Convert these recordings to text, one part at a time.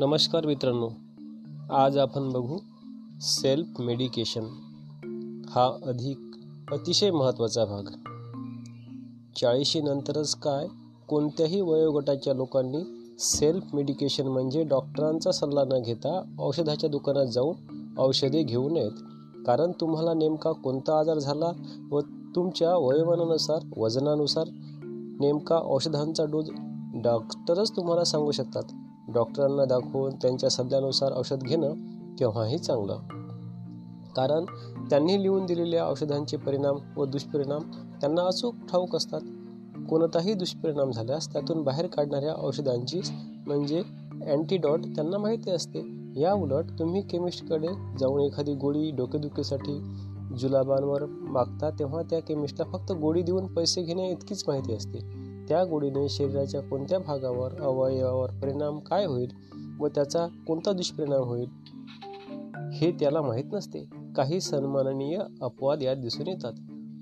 नमस्कार मित्रांनो, आज आपण बघू सेल्फ मेडिकेशन हा अतिशय महत्त्वाचा भाग. 40 नंतरच काय, कोणत्याही वयोगटाच्या लोकांनी सेल्फ मेडिकेशन म्हणजे डॉक्टरांचा सल्ला न घेता औषधाच्या दुकानात जाऊन औषधे घेऊ नयेत. कारण तुम्हाला नेमका कोणता आजार झाला व तुमच्या वयोमानानुसार वजनानुसार नेमका औषधांचा डोस डॉक्टरच तुम्हाला सांगू शकतात. डॉक्टरांना दाखवून त्यांच्या सल्ल्यानुसार औषध घेणं केव्हाही चांगलं, कारण त्यांनी लिहून दिलेल्या औषधांचे परिणाम व दुष्परिणाम त्यांना अचूक ठाऊक असतात. कोणताही दुष्परिणाम झाल्यास त्यातून बाहेर काढणाऱ्या औषधांची म्हणजे अँटीडॉट त्यांना माहिती असते. या उलट तुम्ही केमिस्टकडे जाऊन एखादी गोळी डोकेदुखीसाठी जुलाबांवर मागता तेव्हा त्या केमिस्टला फक्त गोळी देऊन पैसे घेणे इतकीच माहिती असते. त्या गोडीने शरीराच्या कोणत्या भागावर अवयवावर परिणाम काय होईल व त्याचा कोणता दुष्परिणाम होईल हे त्याला माहीत नसते. काही सन्माननीय अपवाद यात दिसून येतात.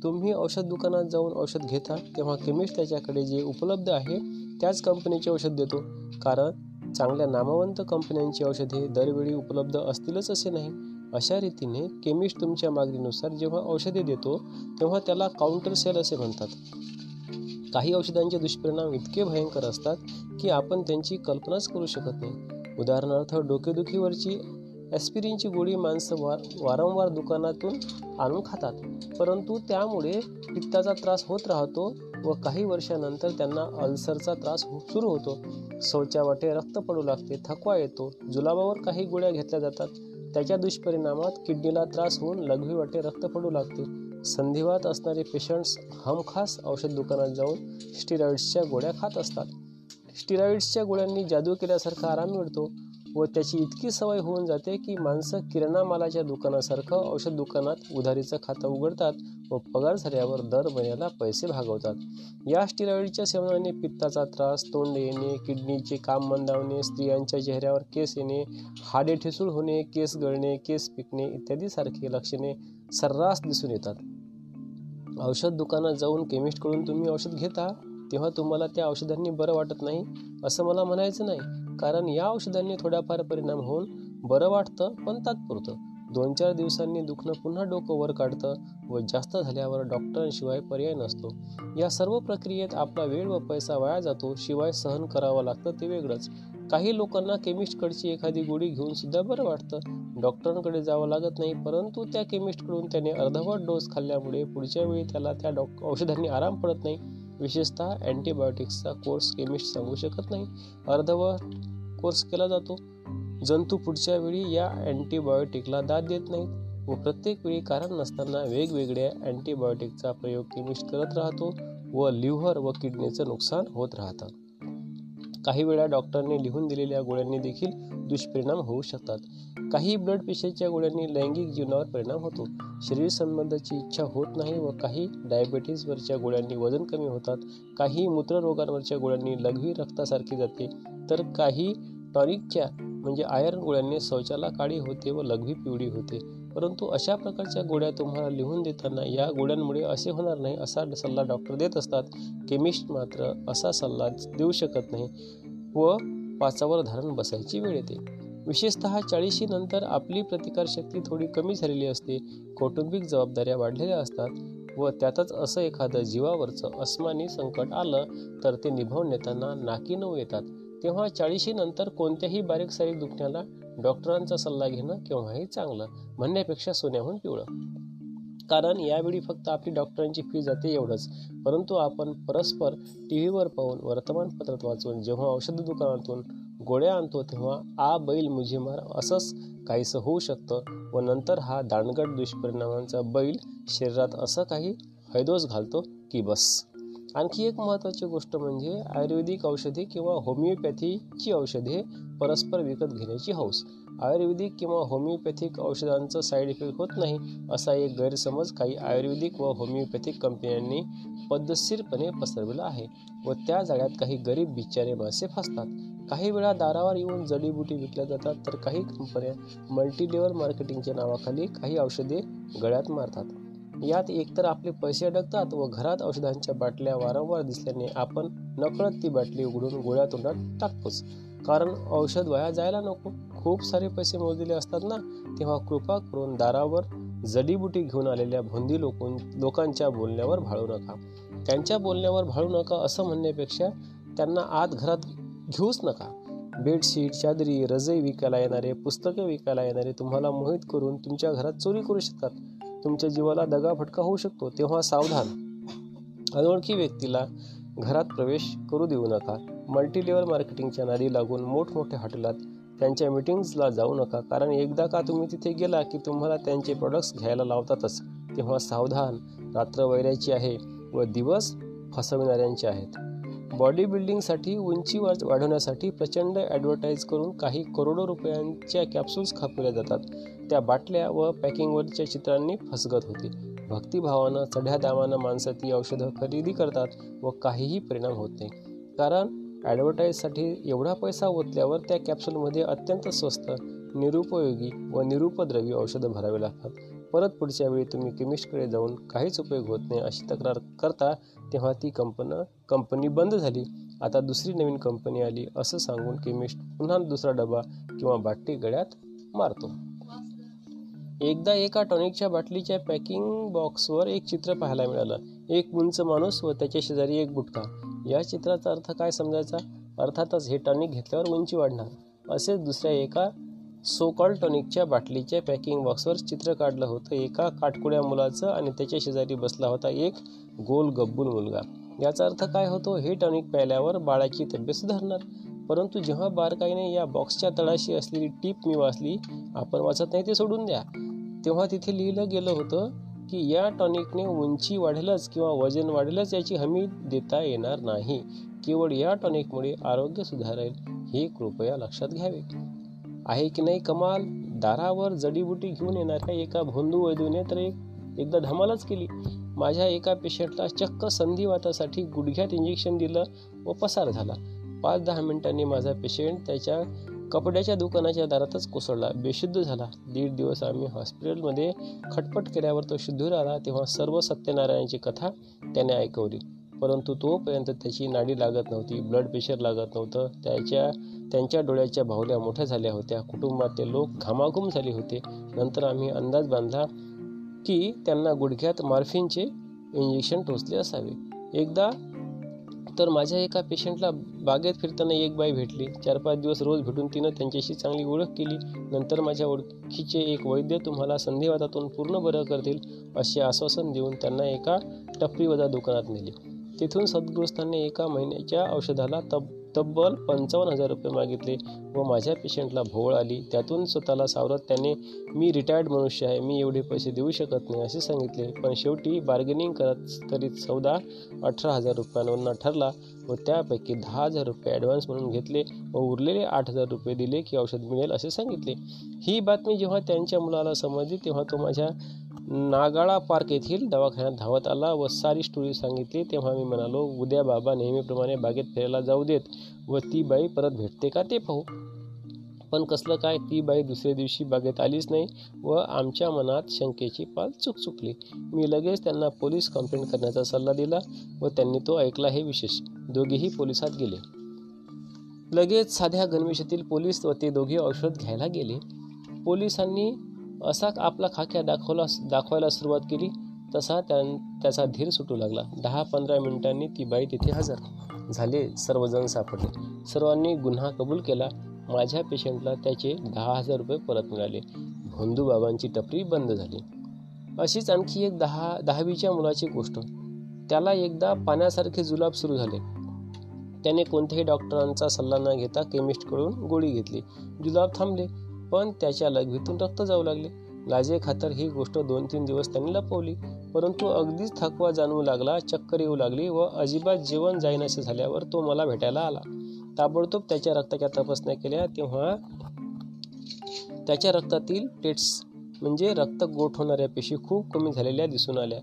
तुम्ही औषध दुकानात जाऊन औषध घेता तेव्हा केमिस्ट त्याच्याकडे जे उपलब्ध आहे त्याच कंपनीचे औषध देतो. कारण चांगल्या नामवंत कंपन्यांची औषधे दरवेळी उपलब्ध असतीलच असे नाही. अशा रीतीने केमिस्ट तुमच्या मागणीनुसार जेव्हा औषधे देतो तेव्हा त्याला काउंटर सेल असे म्हणतात. काही औषधांचे दुष्परिणाम इतके भयंकर असतात की आपण त्यांची कल्पनाच करू शकत नाही. उदाहरणार्थ डोकेदुखीवरची ॲस्पिरिनची गोळी माणसं वारंवार दुकानातून आणून खातात, परंतु त्यामुळे पित्ताचा त्रास होत राहतो व काही वर्षानंतर त्यांना अल्सरचा त्रास सुरू होतो. शौचावाटे रक्त पडू लागते, थकवा येतो. जुलाबावर काही गोळ्या घेतल्या जातात, त्याच्या दुष्परिणामात किडनीला त्रास होऊन लघवी वाटे रक्त पडू लागते. संधिवात असणारे पेशंट्स हमखास औषध दुकानात जाऊन स्टिरॉइड्सच्या गोळ्या खात असतात. स्टिरॉइड्सच्या गोळ्यांनी जादू केल्यासारखा आराम मिळतो व त्याची इतकी सवय होऊन जाते की माणसं किराणा मालाच्या दुकानासारखं औषध दुकानात उधारीचं खातं उघडतात व पगार झाल्यावर दर महिन्याला पैसे भागवतात. या स्टिरॉइडच्या सेवनाने पित्ताचा त्रास, तोंड येणे, किडनीचे काम मंदावणे, स्त्रियांच्या चेहऱ्यावर केस येणे, हाडे ठिसूळ होणे, केस गळणे, केस पिकणे इत्यादी सारखी लक्षणे सर्रास दिसून येतात. औषध दुकानात जाऊन केमिस्टकडून तुम्ही औषध घेता तेव्हा तुम्हाला त्या औषधांनी बरं वाटत नाही असं मला म्हणायचं नाही. कारण या औषधांनी थोडाफार परिणाम होऊन बरं वाटतं, पण तात्पुरतं. 2-4 दिवसांनी दुखणं पुन्हा डोकं वर काढतं व जास्त झाल्यावर डॉक्टरांशिवाय पर्याय नसतो. या सर्व प्रक्रियेत आपला वेळ व पैसा वाया जातो, शिवाय सहन करावं लागतं ते वेगळंच. काही लोकांना केमिस्टकडची एखादी गोळी घेऊन सुद्धा बरं वाटतं, डॉक्टरांकडे जावं लागत नाही. परंतु त्या केमिस्टकडून त्याने अर्धवट डोस खाल्ल्यामुळे पुढच्या वेळी त्याला त्या औषधांनी आराम पडत नाही. विशेषतः अँटीबायोटिक्सचा कोर्स केमिस्ट सांगू शकत नाही, अर्धवट कोर्स केला जातो. जंतू पुढच्या वेळी या अँटीबायोटिकला दाद देत नाहीत व प्रत्येक वेळी कारण नसताना वेगवेगळ्या अँटीबायोटिकचा प्रयोग केमिस्ट करत राहतो व लिव्हर व किडनीचं नुकसान होत राहतं. काही वेळा डॉक्टरने लिहून दिलेल्या गोळ्यांनी देखील दुष्परिणाम होऊ शकतात. काही ब्लड प्रेशरच्या गोळ्यांनी लैंगिक जीवनावर परिणाम होतो, शरीर संबंधाची इच्छा होत नाही व काही डायबेटीजवरच्या गोळ्यांनी वजन कमी होतात. काही मूत्ररोगांवरच्या गोळ्यांनी लघवी रक्तासारखी जाते, तर काही टॉनिकच्या म्हणजे आयर्न गोळ्यांनी शौचाला काळी होते व लघवी पिवळी होते. परंतु अशा प्रकारच्या गोळ्या तुम्हाला लिहून देताना या गोळ्यांमुळे असे होणार नाही असा सल्ला डॉक्टर देत असतात. केमिस्ट मात्र असा सल्ला देऊ शकत नाही व पाचावर धारण बसायची वेळ येते. विशेषतः 40 नंतर आपली प्रतिकारशक्ती थोडी कमी झालेली असते, कौटुंबिक जबाबदाऱ्या वाढलेल्या असतात व त्यातच असं एखादं जीवावरचं अस्मानी संकट आलं तर ते निभावून येताना नाकी नऊ येतात. तेव्हा 40 नंतर कोणत्याही बारीक सारीक दुखण्याला डॉक्टरांचा सल्ला घेणं केव्हाही चांगलं, म्हणण्यापेक्षा सोन्याहून पिवळं. कारण यावेळी फक्त आपली डॉक्टरांची फी जाते एवढंच. परंतु आपण परस्पर टीव्हीवर पाहून, वर्तमानपत्रात वाचून, जेव्हा औषध दुकानातून गोळ्या आणतो तेव्हा आ बैल मुझे मार असंच काहीसं होऊ शकतं व नंतर हा दांडगट दुष्परिणामांचा बैल शरीरात असं काही हैदोस घालतो की बस. आणखी एक महत्त्वाची गोष्ट म्हणजे आयुर्वेदिक औषधे किंवा होमिओपॅथीची औषधे परस्पर विकत घेण्याची हौस. आयुर्वेदिक किंवा होमिओपॅथिक औषधांचं साईड इफेक्ट होत नाही असा एक गैरसमज काही आयुर्वेदिक व होमिओपॅथिक कंपन्यांनी पद्धतशीरपणे पसरविला आहे व त्या जाळ्यात काही गरीब बिचारे मासे फसतात. काही वेळा दारावर येऊन जडीबुटी विकल्या जातात, तर काही कंपन्या मल्टीलेवल मार्केटिंगच्या नावाखाली काही औषधे गळ्यात मारतात. यात एकतर आपले पैसे अडकतात व घरात औषधांच्या बाटल्या वारंवार दिसल्याने आपण नकळत ती बाटली उघडून गोळ्या तोंडात टाकतोच. कारण औषध वाया जायला नको. खूप सारे पैसे मोजलेले असतात ना, तेव्हा कृपा करून दारावर जडीबुटी घेऊन आलेल्या भोंदी लोकांच्या बोलण्यावर भाळू नका. त्यांच्या बोलण्यावर भाळू नका असं म्हणण्यापेक्षा त्यांना आत घरात घेऊच नका. बेडशीट, चादरी, रजई विकायला येणारे, पुस्तके विकायला येणारे तुम्हाला मोहित करून तुमच्या घरात चोरी करू शकतात. तुमच्या जीवाला दगाफटका होऊ शकतो. तेव्हा सावधान, अनोळखी व्यक्तीला घरात प्रवेश करू देऊ नका. मल्टीलेवल मार्केटिंगच्या नादी लागून मोठमोठ्या हॉटेलात, त्यांच्या मीटिंग्सला जाऊ नका, कारण एकदा का तुम्ही तिथे गेला की तुम्हाला त्यांचे प्रोडक्ट्स घ्यायला लावतातच. तेव्हा सावधान, रात्र वैराची आहे व दिवस फसविणाऱ्यांचे आहेत. बॉडी बिल्डिंगसाठी, उंची वाढवण्यासाठी प्रचंड ॲडव्हर्टाईज करून काही करोडो रुपयांच्या कॅप्सूल्स खापवल्या जातात. त्या बाटल्या व पॅकिंगवरच्या चित्रांनी फसगत होते. भक्तिभावानं चढ्या दामानं माणसं ती औषधं खरेदी करतात व काहीही परिणाम होत नाही, कारण ॲडव्हर्टाईजसाठी एवढा पैसा ओतल्यावर त्या कॅप्सूलमध्ये अत्यंत स्वस्त, निरुपयोगी व निरुपद्रवी औषधं भरावी लागतात. परत पुढच्या वेळी तुम्ही केमिस्टकडे जाऊन काहीच उपयोग होत नाही अशी तक्रार करता, तेव्हा ती कंपनी बंद झाली, आता दुसरी नवीन कंपनी आली असं सांगून केमिस्ट पुन्हा दुसरा डबा किंवा बाटली गळ्यात मारतो. एकदा एका टॉनिकच्या बाटलीच्या पॅकिंग बॉक्सवर एक चित्र पाहायला मिळालं. एक उंच माणूस व त्याच्या शेजारी एक गुटखा. या चित्राचा अर्थ काय समजायचा? अर्थातच हे टॉनिक घेतल्यावर उंची वाढणार. असेच दुसऱ्या एका सोकॉल टॉनिकच्या बाटलीच्या पॅकिंग बॉक्सवर चित्र काढलं होतं. एका काटकुड्या मुलाचं आणि त्याच्या शेजारी बसला होता एक गोल गब्बूल मुलगा. याचा अर्थ काय होतो? हे टॉनिक प्यायल्यावर बाळाची तब्येत सुधारणार. परंतु जेव्हा बारकाईने या बॉक्सच्या तळाशी असलेली टीप मी वाचली, आपण वाचत नाही ते सोडून द्या, तेव्हा तिथे लिहिलं गेलं होतं की या टॉनिकने उंची वाढेलच किंवा वजन वाढेलच याची हमी देता येणार नाही. केवळ या टॉनिकमुळे आरोग्य सुधारेल हे कृपया लक्षात घ्यावे. आहे की नाही कमाल? दारावर जडीबुटी घेऊन येणाऱ्या एका भोंदू वैद्यूने तर एकदा धमालच केली. माझ्या एका पेशंटला चक्क संधिवातासाठी गुडघ्यात इंजेक्शन दिलं व पसार झाला. 5-10 मिनिटांनी माझा पेशंट त्याच्या कपड्याच्या दुकानाच्या दारातच कोसळला, बेशुद्ध झाला. 1.5 दिवस आम्ही हॉस्पिटलमध्ये खटपट केल्यावर तो शुद्धीवर आला. तेव्हा सर्व सत्यनारायणाची कथा त्याने ऐकवली, परंतु तोपर्यंत त्याची नाडी लागत नव्हती, ब्लड प्रेशर लागत नव्हतं. त्यांच्या डोळ्याच्या बाहुल्या मोठ्या झाल्या होत्या. कुटुंबातले लोक घामाघूम झाले होते. नंतर आम्ही अंदाज बांधला की त्यांना गुडघ्यात मॉर्फिनचे इंजेक्शन टोचले असावे. एकदा तर माझ्या एका पेशंटला बागेत फिरताना एक बाई भेटली. 4-5 दिवस रोज भेटून तिनं त्यांच्याशी चांगली ओळख केली. नंतर माझ्या ओळखीचे एक वैद्य तुम्हाला संधिवातातून पूर्ण बरं करतील असे आश्वासन देऊन त्यांना एका टपरीवजा दुकानात नेले. तिथून सद्गृहस्थांनी एका महिन्याच्या औषधाला तब्बल 55,000 रुपये मागितले व माझ्या पेशंटला भोवळ आली. त्यातून स्वतःला सावरत त्याने मी रिटायर्ड मनुष्य आहे, मी एवढे पैसे देऊ शकत नाही असे सांगितले. पण शेवटी बार्गेनिंग करीत सौदा 18,000 रुपयांवर ठरला व त्यापैकी 10,000 रुपये ॲडव्हान्स म्हणून घेतले व उरलेले 8,000 रुपये दिले की औषध मिळेल असे सांगितले. ही बातमी जेव्हा त्यांच्या मुलाला समजली तेव्हा तो माझ्या नागाळा पार्क येथील दवाखान्यात धावत आला व सारी स्टोरी सांगितली. तेव्हा मी म्हणालो, उद्या बाबा नेहमीप्रमाणे बागेत फिरायला जाऊ देत व ती बाई परत भेटते का ते पाहू. पण कसलं काय, ती बाई दुसऱ्या दिवशी बागेत आलीच नाही व आमच्या मनात शंकेची पाल चुकचुकली. मी लगेच त्यांना पोलीस कंप्लेंट करण्याचा सल्ला दिला व त्यांनी तो ऐकला. हे विशेष दोघेही पोलिसात गेले. लगेच साध्या गणवेशातील पोलीस व ते दोघे औषध घ्यायला गेले. पोलिसांनी असा आपला खाक्या दाखवायला सुरुवात केली तसा त्याचा धीर सुटू लागला. 10-15 मिनिटांनी ती बाई तिथे हजर झाले. सर्वजण सापडले. सर्वांनी गुन्हा कबूल केला. माझ्या पेशंटला त्याचे 10,000 रुपये परत मिळाले. भोंदू बाबांची टपरी बंद झाली. अशीच आणखी एक 10-10वीच्या मुलाची गोष्ट. त्याला एकदा पाण्यासारखे जुलाब सुरू झाले. त्याने कोणत्याही डॉक्टरांचा सल्ला न घेता केमिस्टकडून गोळी घेतली. जुलाब थांबले, पण त्याच्या लघवीतून रक्त जाऊ लागले. लाजे खातर ही गोष्ट 2-3 दिवस त्यांनी लपवली, परंतु अगदीच थकवा जाणवू लागला, चक्कर येऊ लागली व अजिबात जेवण जाईनासे झाल्यावर तो मला भेटायला आला. ताबडतोब त्याच्या रक्ताच्या तपासण्या केल्या. तेव्हा त्याच्या रक्तातील प्लेट्स म्हणजे रक्त गोठ होणाऱ्या पेशी खूप कमी झालेल्या दिसून आल्या.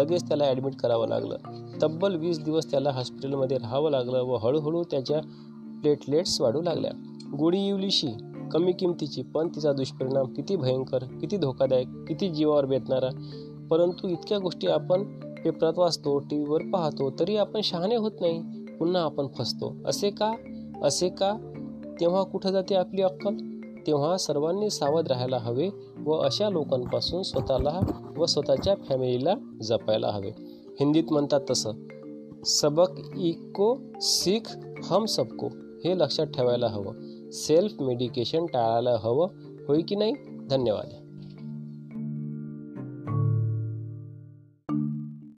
लगेच त्याला ॲडमिट करावं लागलं. तब्बल 20 दिवस त्याला हॉस्पिटलमध्ये राहावं लागलं व हळूहळू त्याच्या प्लेटलेट्स वाढू लागल्या. गोळी इवलीशी कमी किमतीची, पण तिचा दुष्परिणाम किती भयंकर, किती धोकादायक, किती जीवावर बेतणारा. परंतु इतक्या गोष्टी आपण पेपरात वाचतो, टी व्हीवर पाहतो, तरी आपण शहाणे होत नाही, पुन्हा आपण फसतो. असे का? तेव्हा कुठे जाते आपली अक्कल? तेव्हा सर्वांनी सावध राहायला हवे व अशा लोकांपासून स्वतःला व स्वतःच्या फॅमिलीला जपायला हवे. हिंदीत म्हणतात तसं, सबक इको सीख हम सबको, हे लक्षात ठेवायला हवं. सेल्फ मेडिकेशन टाळायला हवं, होय की नाही? धन्यवाद.